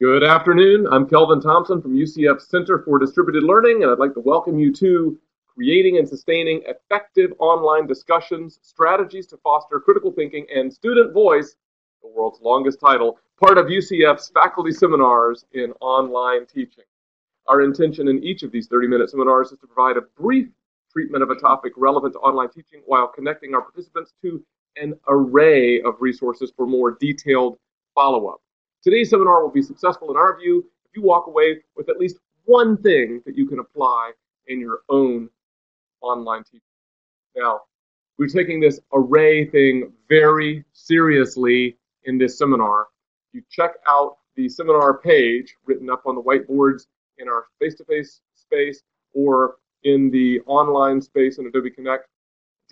Good afternoon. I'm Kelvin Thompson from UCF Center for Distributed Learning, and I'd like to welcome you to Creating and Sustaining Effective Online Discussions, Strategies to Foster Critical Thinking and Student Voice, the world's longest title, part of UCF's faculty seminars in online teaching. Our intention in each of these 30-minute seminars is to provide a brief treatment of a topic relevant to online teaching while connecting our participants to an array of resources for more detailed follow-up. Today's seminar will be successful in our view if you walk away with at least one thing that you can apply in your own online teaching. Now, we're taking this array thing very seriously in this seminar. You check out the seminar page written up on the whiteboards in our face-to-face space or in the online space in Adobe Connect,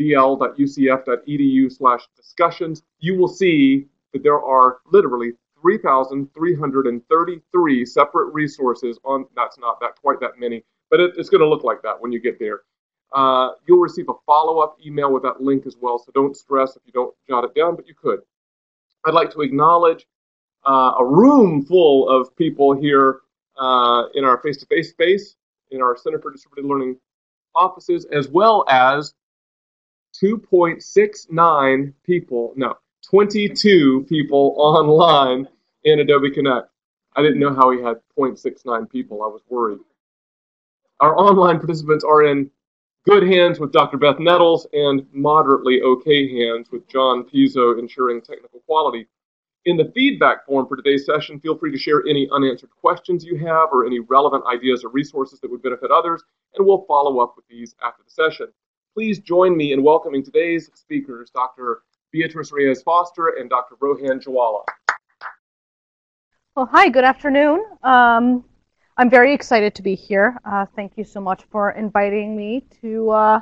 dl.ucf.edu/discussions. You will see that there are literally 3,333 separate resources on, that's not that quite that many, but it's going to look like that when you get there. You'll receive a follow-up email with that link as well, so don't stress if you don't jot it down, but you could. I'd like to acknowledge a room full of people here in our face-to-face space, in our Center for Distributed Learning offices, as well as 22 people online in Adobe Connect. I didn't know how he had 0.69 people. I was worried. Our online participants are in good hands with Dr. Beth Nettles and moderately okay hands with John Pizzo, ensuring technical quality. In the feedback form for today's session, feel free to share any unanswered questions you have or any relevant ideas or resources that would benefit others, and we'll follow up with these after the session. Please join me in welcoming today's speakers, Dr. Beatrice Reyes Foster and Dr. Rohan Jawala. Well, hi, good afternoon. I'm very excited to be here. Thank you so much for inviting me to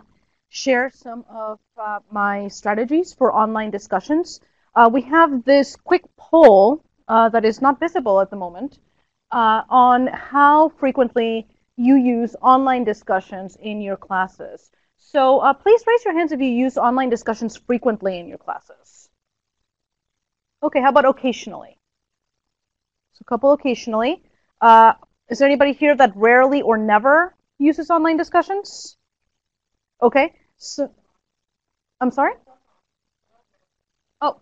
share some of my strategies for online discussions. We have this quick poll that is not visible at the moment on how frequently you use online discussions in your classes. So please raise your hands if you use online discussions frequently in your classes. Okay, how about occasionally? So a couple occasionally. Is there anybody here that rarely or never uses online discussions? Okay, so I'm sorry? Oh,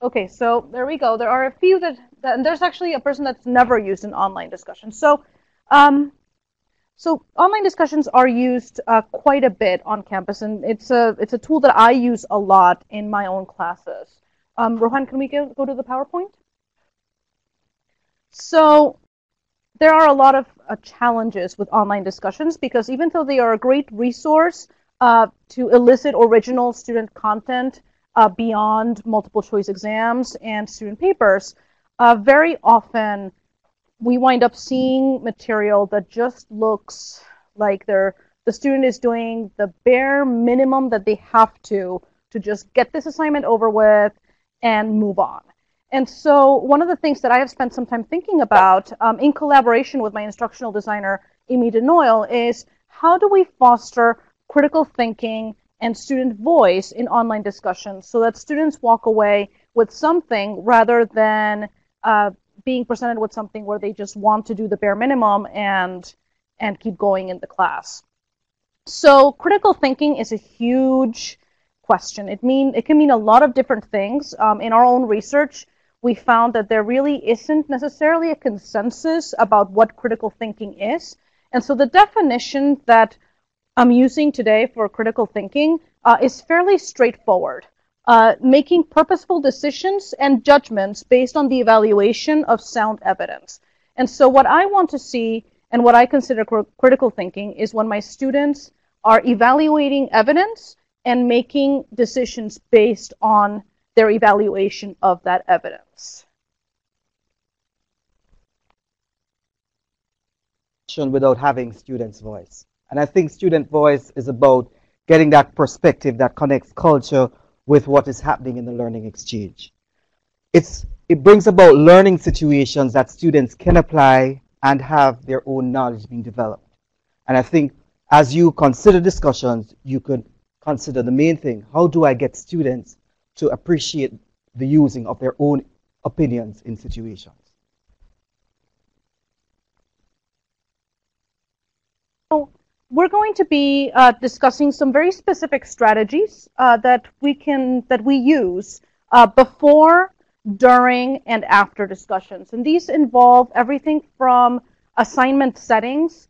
okay, so there we go. There are a few that and there's actually a person that's never used an online discussion. So So online discussions are used quite a bit on campus, and it's a tool that I use a lot in my own classes. Rohan, can we go to the PowerPoint? So there are a lot of challenges with online discussions because even though they are a great resource to elicit original student content beyond multiple choice exams and student papers, very often we wind up seeing material that just looks like the student is doing the bare minimum that they have to just get this assignment over with and move on. And so one of the things that I have spent some time thinking about in collaboration with my instructional designer, Amy DeNoyelles, is how do we foster critical thinking and student voice in online discussions so that students walk away with something rather than being presented with something where they just want to do the bare minimum and keep going in the class. So critical thinking is a huge question. It can mean a lot of different things. In our own research, we found that there really isn't necessarily a consensus about what critical thinking is. And so the definition that I'm using today for critical thinking is fairly straightforward. Making purposeful decisions and judgments based on the evaluation of sound evidence. And so what I want to see and what I consider critical thinking is when my students are evaluating evidence and making decisions based on their evaluation of that evidence. Without having students' voice. And I think student voice is about getting that perspective that connects culture with what is happening in the learning exchange. It brings about learning situations that students can apply and have their own knowledge being developed. And I think as you consider discussions, you could consider the main thing: how do I get students to appreciate the using of their own opinions in situations? we're going to be discussing some very specific strategies that we use before, during, and after discussions. And these involve everything from assignment settings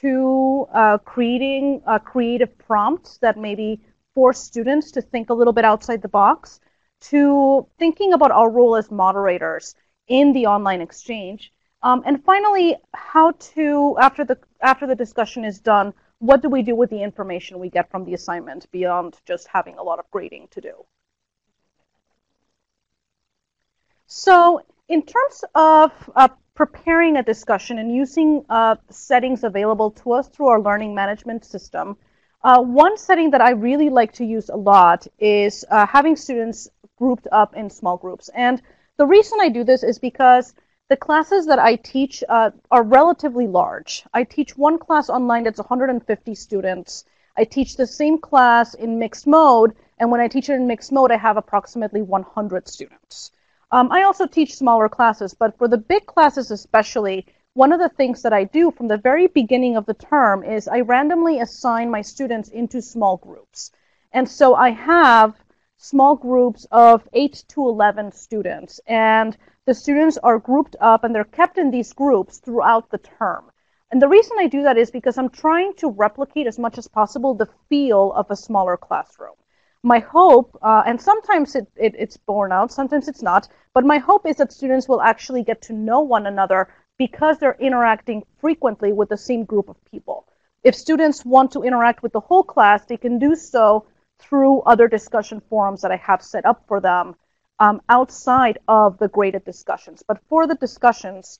to creating creative prompts that maybe force students to think a little bit outside the box, to thinking about our role as moderators in the online exchange. And finally, how to, after the discussion is done, what do we do with the information we get from the assignment beyond just having a lot of grading to do? So in terms of preparing a discussion and using settings available to us through our learning management system, one setting that I really like to use a lot is having students grouped up in small groups. And the reason I do this is because the classes that I teach are relatively large. I teach one class online that's 150 students. I teach the same class in mixed mode, and when I teach it in mixed mode, I have approximately 100 students. I also teach smaller classes, but for the big classes especially, one of the things that I do from the very beginning of the term is I randomly assign my students into small groups. And so I have small groups of 8 to 11 students, and the students are grouped up and they're kept in these groups throughout the term. And the reason I do that is because I'm trying to replicate as much as possible the feel of a smaller classroom. My hope, and sometimes it's borne out, sometimes it's not, but my hope is that students will actually get to know one another because they're interacting frequently with the same group of people. If students want to interact with the whole class, they can do so through other discussion forums that I have set up for them outside of the graded discussions. But for the discussions,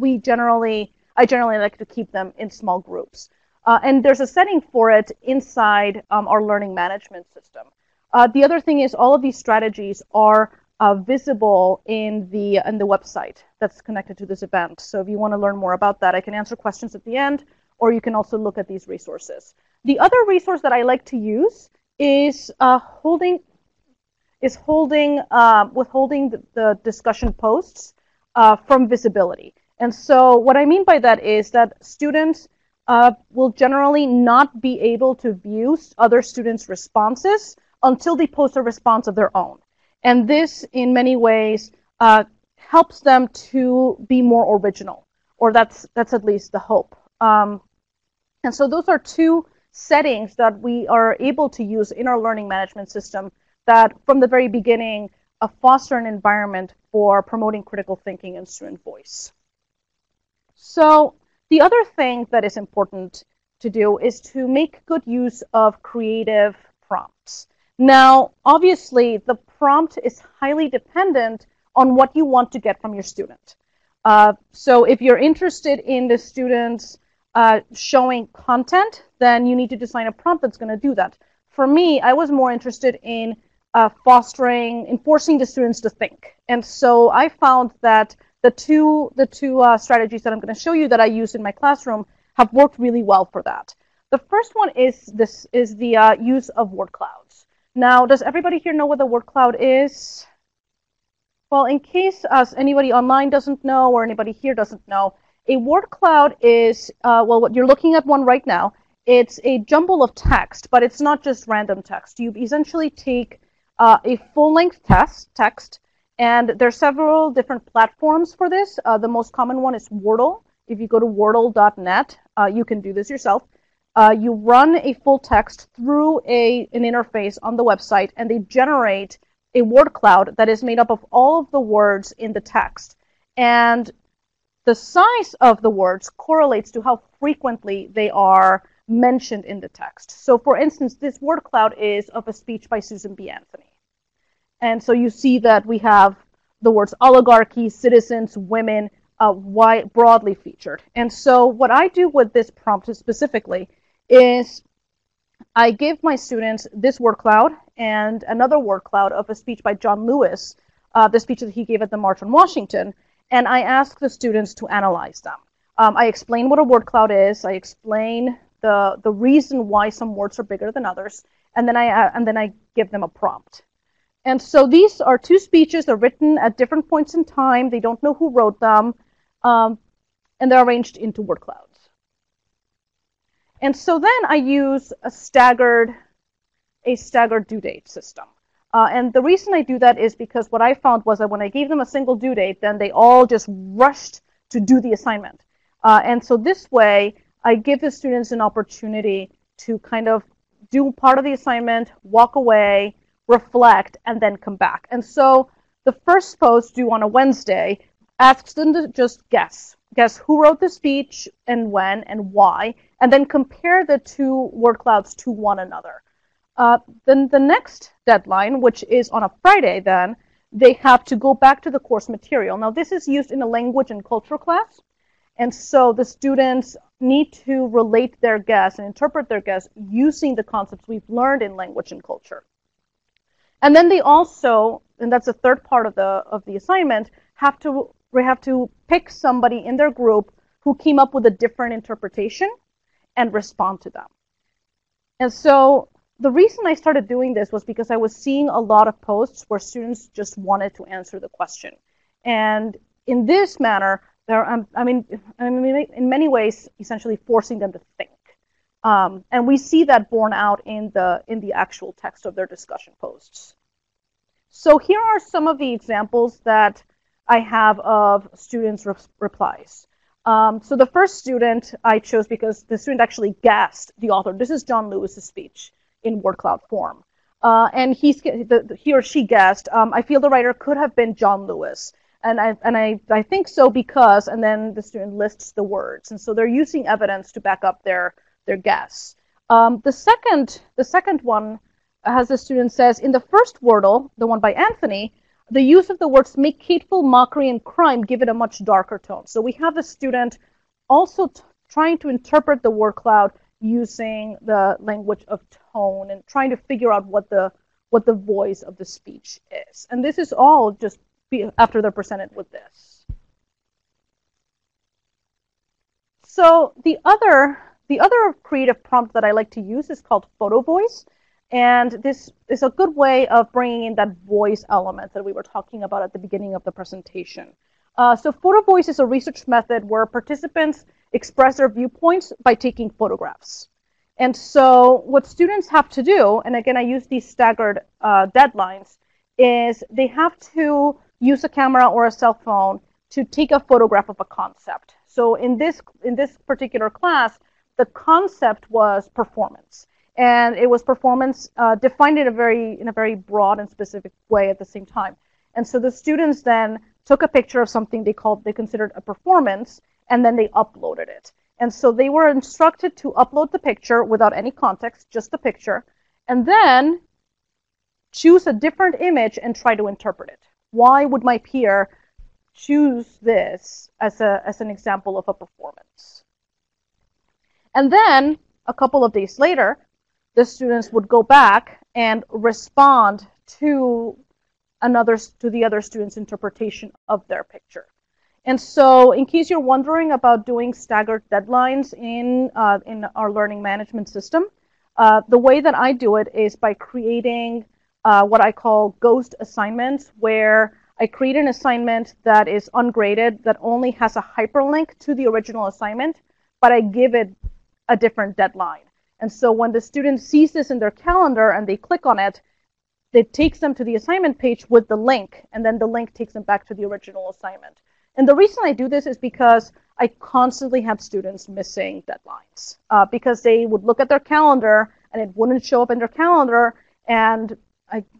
I generally like to keep them in small groups. And there's a setting for it inside our learning management system. The other thing is all of these strategies are visible in the website that's connected to this event. So if you want to learn more about that, I can answer questions at the end, or you can also look at these resources. The other resource that I like to use is withholding the discussion posts from visibility. And so what I mean by that is that students will generally not be able to view other students' responses until they post a response of their own. And this, in many ways, helps them to be more original, or that's at least the hope. And so those are two settings that we are able to use in our learning management system that, from the very beginning, foster an environment for promoting critical thinking and student voice. So the other thing that is important to do is to make good use of creative prompts. Now, obviously, the prompt is highly dependent on what you want to get from your student. So if you're interested in the students showing content, then you need to design a prompt that's going to do that. For me, I was more interested in enforcing the students to think. And so I found that the two strategies that I'm going to show you that I use in my classroom have worked really well for that. The first one is the use of word clouds. Now, does everybody here know what a word cloud is? Well, in case anybody online doesn't know or anybody here doesn't know, a word cloud is, well, what you're looking at one right now, it's a jumble of text, but it's not just random text. You essentially take a full-length text, and there are several different platforms for this. The most common one is Wordle. If you go to wordle.net, you can do this yourself. You run a full text through an interface on the website, and they generate a word cloud that is made up of all of the words in the text. And the size of the words correlates to how frequently they are mentioned in the text. So, for instance, this word cloud is of a speech by Susan B. Anthony. And so you see that we have the words oligarchy, citizens, women, broadly featured. And so what I do with this prompt specifically is I give my students this word cloud and another word cloud of a speech by John Lewis, the speech that he gave at the March on Washington, and I ask the students to analyze them. I explain what a word cloud is. I explain the reason why some words are bigger than others, and then I give them a prompt. And so these are two speeches. They're written at different points in time. They don't know who wrote them. And they're arranged into word clouds. And so then I use a staggered due date system. And the reason I do that is because what I found was that when I gave them a single due date, then they all just rushed to do the assignment. And so this way, I give the students an opportunity to kind of do part of the assignment, walk away, reflect, and then come back. And so the first post due on a Wednesday asks them to just guess. Guess who wrote the speech and when and why, and then compare the two word clouds to one another. Then the next deadline, which is on a Friday, then they have to go back to the course material. Now, this is used in a language and culture class, and so the students need to relate their guess and interpret their guess using the concepts we've learned in language and culture. And then they also, and that's the third part of the assignment, we have to pick somebody in their group who came up with a different interpretation and respond to them. And so the reason I started doing this was because I was seeing a lot of posts where students just wanted to answer the question. And in this manner, in many ways, essentially forcing them to think. And we see that borne out in the actual text of their discussion posts. So here are some of the examples that I have of students' replies. So the first student I chose because the student actually guessed the author. This is John Lewis's speech in word cloud form. And he or she guessed, I feel the writer could have been John Lewis. And I think so because, and then the student lists the words. And so they're using evidence to back up their guess. The second one has the student says, in the first Wordle, the one by Anthony, the use of the words make hateful, mockery, and crime give it a much darker tone. So we have the student also trying to interpret the word cloud using the language of tone and trying to figure out what the voice of the speech is. And this is all just after they're presented with this. So the other creative prompt that I like to use is called Photo Voice. And this is a good way of bringing in that voice element that we were talking about at the beginning of the presentation. So Photo Voice is a research method where participants express their viewpoints by taking photographs. And so what students have to do, and again, I use these staggered deadlines, is they have to use a camera or a cell phone to take a photograph of a concept. So in this particular class, the concept was performance. And it was performance defined in a very broad and specific way at the same time. And so the students then took a picture of something they considered a performance, and then they uploaded it. And so they were instructed to upload the picture without any context, just the picture, and then choose a different image and try to interpret it. Why would my peer choose this as an example of a performance? And then a couple of days later, the students would go back and respond to the other student's interpretation of their picture. And so, in case you're wondering about doing staggered deadlines in our learning management system, the way that I do it is by creating what I call ghost assignments, where I create an assignment that is ungraded, that only has a hyperlink to the original assignment, but I give it a different deadline. And so when the student sees this in their calendar and they click on it, it takes them to the assignment page with the link, and then the link takes them back to the original assignment. And the reason I do this is because I constantly have students missing deadlines because they would look at their calendar and it wouldn't show up in their calendar, and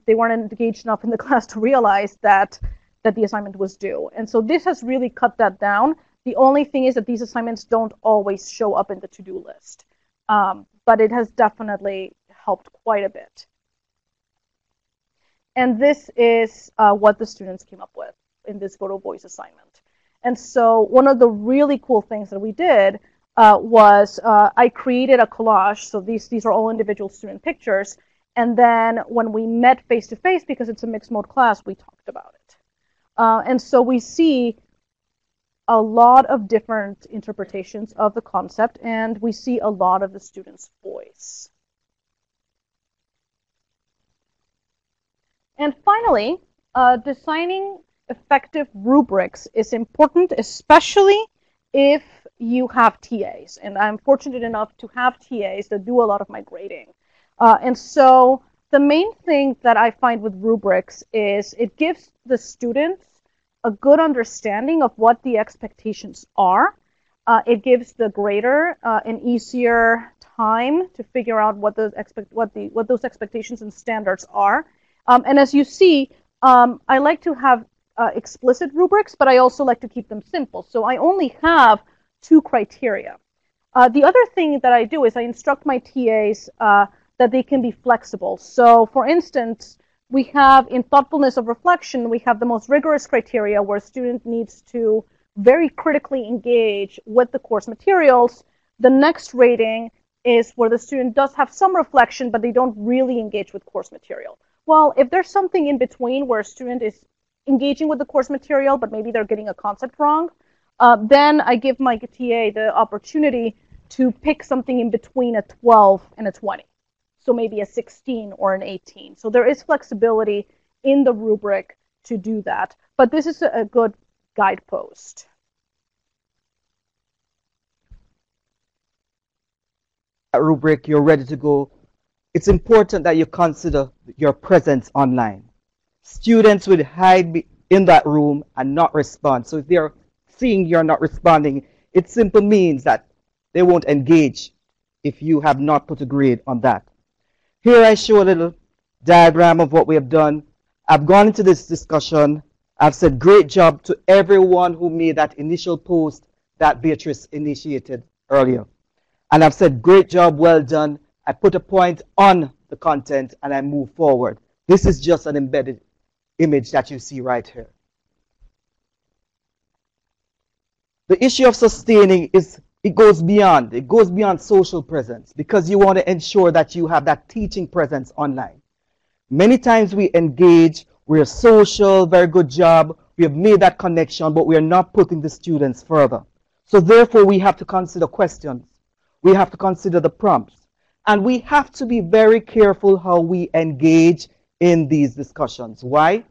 they weren't engaged enough in the class to realize that the assignment was due. And so this has really cut that down. The only thing is that these assignments don't always show up in the to-do list. But it has definitely helped quite a bit. And this is what the students came up with in this Photo Voice assignment. And so one of the really cool things that we did was I created a collage. So these are all individual student pictures. And then when we met face-to-face, because it's a mixed mode class, we talked about it. And so we see a lot of different interpretations of the concept, and we see a lot of the students' voice. And finally, designing effective rubrics is important, especially if you have TAs, and I'm fortunate enough to have TAs that do a lot of my grading. And so the main thing that I find with rubrics is it gives the students a good understanding of what the expectations are. It gives the grader an easier time to figure out what those expectations and standards are. And as you see, I like to have explicit rubrics, but I also like to keep them simple. So I only have two criteria. The other thing that I do is I instruct my TAs that they can be flexible. So for instance, we have in thoughtfulness of reflection, we have the most rigorous criteria where a student needs to very critically engage with the course materials. The next rating is where the student does have some reflection, but they don't really engage with course material. Well, if there's something in between where a student is engaging with the course material, but maybe they're getting a concept wrong, then I give my TA the opportunity to pick something in between a 12 and a 20. So maybe a 16 or an 18. So there is flexibility in the rubric to do that. But this is a good guidepost. That rubric, you're ready to go. It's important that you consider your presence online. Students would hide in that room and not respond. So if they're seeing you're not responding, it simply means that they won't engage if you have not put a grade on that. Here I show a little diagram of what we have done. I've gone into this discussion. I've said great job to everyone who made that initial post that Beatrice initiated earlier. And I've said great job, well done. I put a point on the content and I move forward. This is just an embedded image that you see right here. The issue of sustaining is it goes beyond social presence, because you want to ensure that you have that teaching presence online. Many times we engage, we're social, very good job, we have made that connection, but we are not putting the students further. So therefore we have to consider questions, we have to consider the prompts, and we have to be very careful how we engage in these discussions. Why?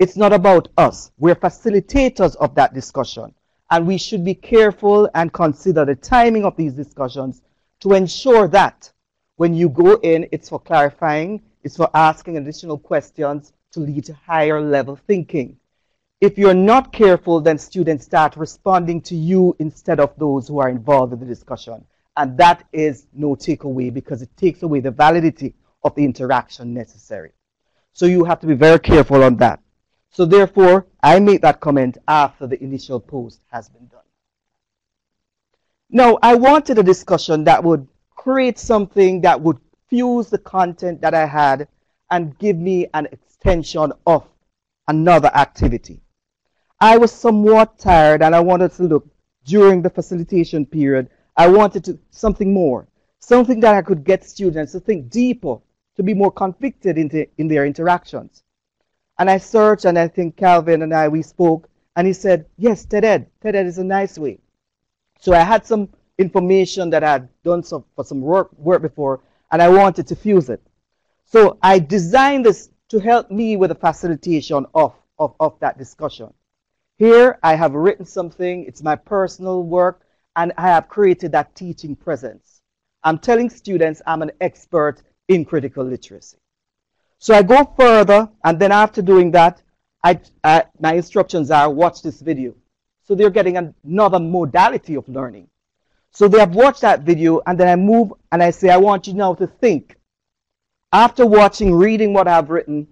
It's not about us. We're facilitators of that discussion. And we should be careful and consider the timing of these discussions to ensure that when you go in, it's for clarifying, it's for asking additional questions to lead to higher level thinking. If you're not careful, then students start responding to you instead of those who are involved in the discussion. And that is no takeaway, because it takes away the validity of the interaction necessary. So you have to be very careful on that. So therefore, I made that comment after the initial post has been done. Now, I wanted a discussion that would create something that would fuse the content that I had and give me an extension of another activity. I was somewhat tired and I wanted to look during the facilitation period. I wanted to something more, something that I could get students to think deeper, to be more convicted in their interactions. And I searched, and I think Kelvin and I, we spoke, and he said, yes, TED-Ed. TED-Ed is a nice way. So I had some information that I had done for some work before, and I wanted to fuse it. So I designed this to help me with the facilitation of that discussion. Here, I have written something. It's my personal work, and I have created that teaching presence. I'm telling students I'm an expert in critical literacy. So I go further, and then after doing that, my instructions are watch this video. So they're getting another modality of learning. So they have watched that video, and then I move and I say, I want you now to think. After watching, reading what I've written,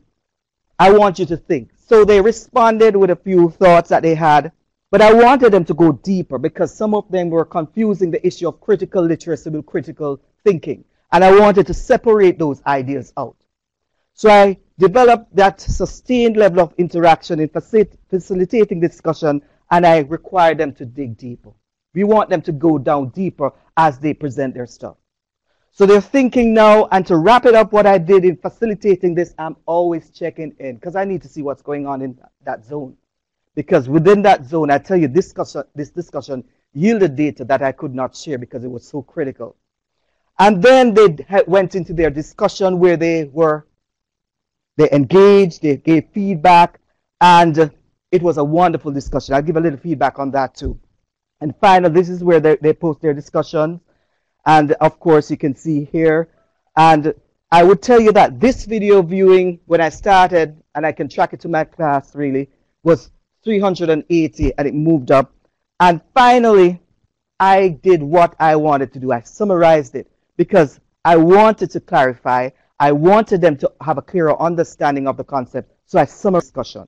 I want you to think. So they responded with a few thoughts that they had, but I wanted them to go deeper, because some of them were confusing the issue of critical literacy with critical thinking. And I wanted to separate those ideas out. So I developed that sustained level of interaction in facilitating discussion, and I require them to dig deeper. We want them to go down deeper as they present their stuff. So they're thinking now, and to wrap it up what I did in facilitating this, I'm always checking in, because I need to see what's going on in that zone. Because within that zone, I tell you, this discussion yielded data that I could not share because it was so critical. And then they went into their discussion where they engaged, they gave feedback, and it was a wonderful discussion. I'll give a little feedback on that too. And finally, this is where they post their discussions. And of course, you can see here. And I would tell you that this video viewing, when I started, and I can track it to my class really, was 380, and it moved up. And finally, I did what I wanted to do. I summarized it because I wanted to clarify. I wanted them to have a clearer understanding of the concept. So I summarized the discussion.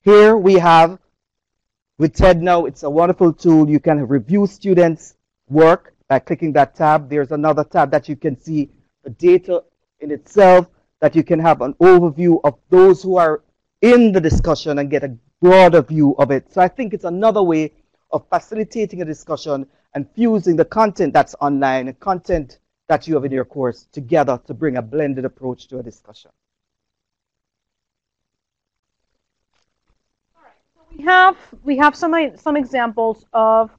Here we have, with TED now, it's a wonderful tool. You can review students' work by clicking that tab. There's another tab that you can see the data in itself, that you can have an overview of those who are in the discussion and get a broader view of it. So I think it's another way of facilitating a discussion and fusing the content that's online and content that you have in your course together to bring a blended approach to a discussion. All right, so we have some examples of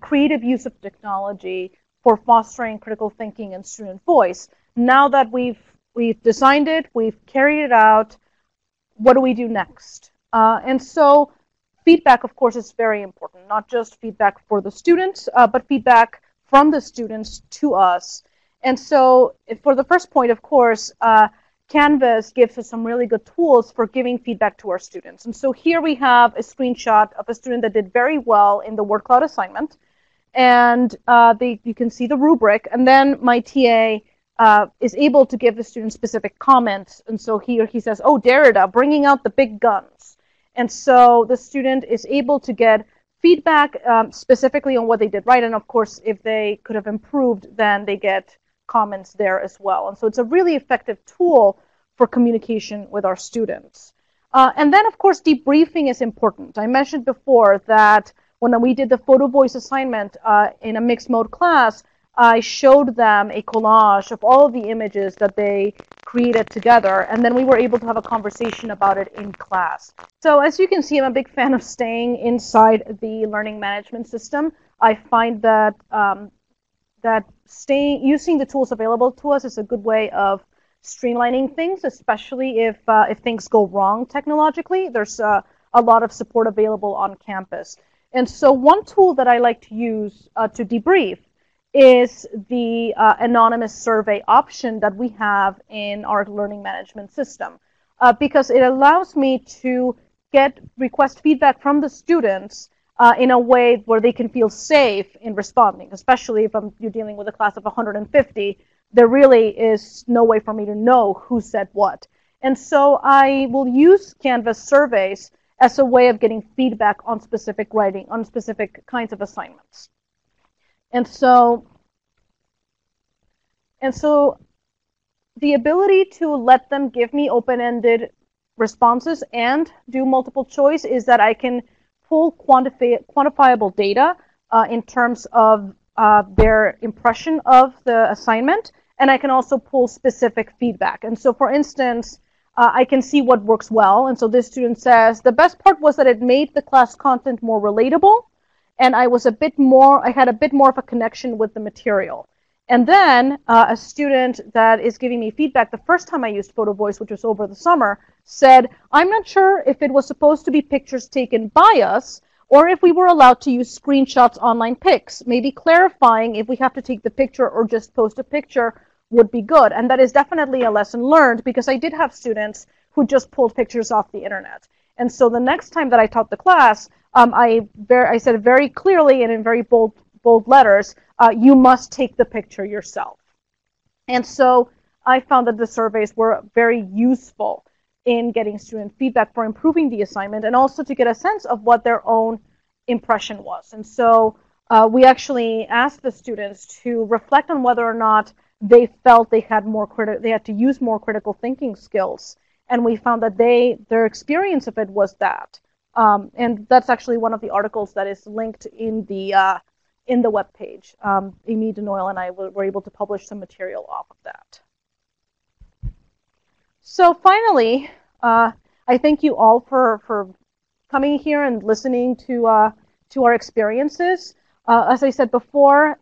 creative use of technology for fostering critical thinking and student voice. Now that we've designed it, we've carried it out, what do we do next? And so feedback, of course, is very important, not just feedback for the students, but feedback from the students to us. And so for the first point, of course, Canvas gives us some really good tools for giving feedback to our students. And so here we have a screenshot of a student that did very well in the word cloud assignment. And you can see the rubric. And then my TA is able to give the student specific comments. And so here he says, oh, Derrida, bringing out the big guns. And so the student is able to get feedback specifically on what they did right. And of course, if they could have improved, then they get comments there as well. And so it's a really effective tool for communication with our students. And then, of course, debriefing is important. I mentioned before that when we did the photo voice assignment in a mixed mode class, I showed them a collage of all of the images that they created together, and then we were able to have a conversation about it in class. So as you can see, I'm a big fan of staying inside the learning management system. I find that using the tools available to us is a good way of streamlining things, especially if things go wrong technologically. There's a lot of support available on campus. And so one tool that I like to use to debrief is the anonymous survey option that we have in our learning management system, because it allows me to request feedback from the students in a way where they can feel safe in responding, especially if you're dealing with a class of 150. There really is no way for me to know who said what. And so I will use Canvas surveys as a way of getting feedback on specific writing, on specific kinds of assignments. And so the ability to let them give me open-ended responses and do multiple choice is that I can pull quantifiable data in terms of their impression of the assignment, and I can also pull specific feedback. And so, for instance, I can see what works well. And so this student says, the best part was that it made the class content more relatable, and I had a bit more of a connection with the material. And then a student that is giving me feedback the first time I used Photo Voice, which was over the summer, said, I'm not sure if it was supposed to be pictures taken by us or if we were allowed to use screenshots, online pics. Maybe clarifying if we have to take the picture or just post a picture would be good. And that is definitely a lesson learned, because I did have students who just pulled pictures off the internet. And so the next time that I taught the class, I said very clearly and in very bold letters, you must take the picture yourself. And so I found that the surveys were very useful in getting student feedback for improving the assignment, and also to get a sense of what their own impression was. And so we actually asked the students to reflect on whether or not they felt they had to use more critical thinking skills. And we found that their experience of it was that. And that's actually one of the articles that is linked in the web page. Amy DeNoyelles and I were able to publish some material off of that. So finally, I thank you all for coming here and listening to our experiences. As I said before,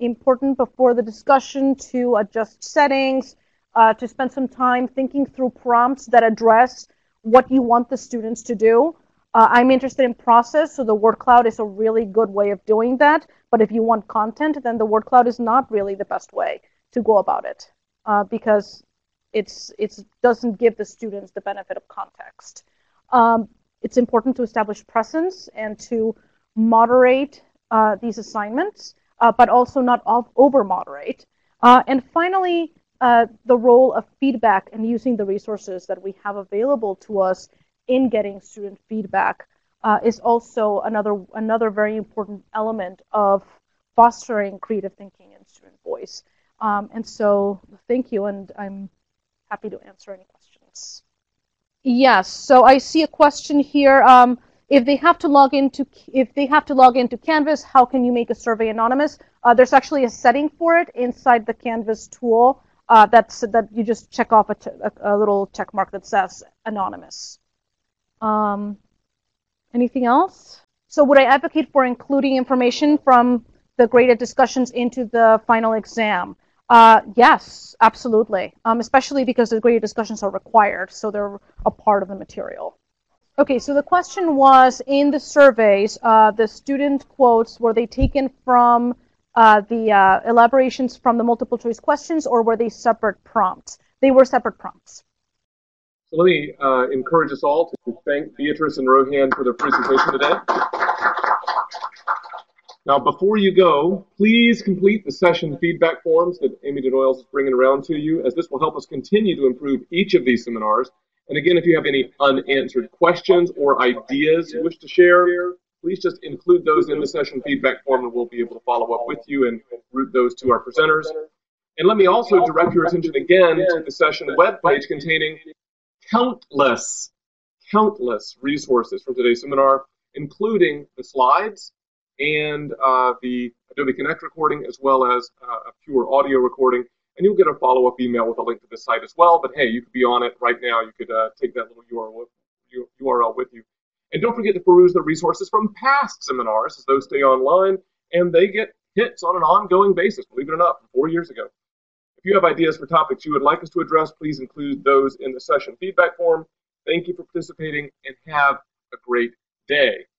important before the discussion to adjust settings, to spend some time thinking through prompts that address what you want the students to do. I'm interested in process, so the word cloud is a really good way of doing that. But if you want content, then the word cloud is not really the best way to go about it, because it doesn't give the students the benefit of context. It's important to establish presence and to moderate these assignments, but also not over-moderate. And finally, the role of feedback and using the resources that we have available to us in getting student feedback is also another very important element of fostering creative thinking in student voice. And so thank you, and I'm happy to answer any questions. Yes, so I see a question here. If they have to log into Canvas, how can you make a survey anonymous? There's actually a setting for it inside the Canvas tool that you just check off a little check mark that says anonymous. Anything else? So would I advocate for including information from the graded discussions into the final exam? Yes, absolutely, especially because the graded discussions are required, so they're a part of the material. Okay, so the question was, in the surveys, the student quotes, were they taken from the elaborations from the multiple choice questions, or were they separate prompts? They were separate prompts. So let me encourage us all to thank Beatrice and Rohan for their presentation today. Now, before you go, please complete the session feedback forms that Amy DeNoyelles is bringing around to you, as this will help us continue to improve each of these seminars. And again, if you have any unanswered questions or ideas you wish to share, please just include those in the session feedback form, and we'll be able to follow up with you and route those to our presenters. And let me also direct your attention again to the session webpage containing countless resources from today's seminar, including the slides and the Adobe Connect recording, as well as a pure audio recording. And you'll get a follow-up email with a link to the site as well. But hey, you could be on it right now. You could take that little URL with you. And don't forget to peruse the resources from past seminars, as those stay online, and they get hits on an ongoing basis, believe it or not, from 4 years ago. If you have ideas for topics you would like us to address, please include those in the session feedback form. Thank you for participating, and have a great day.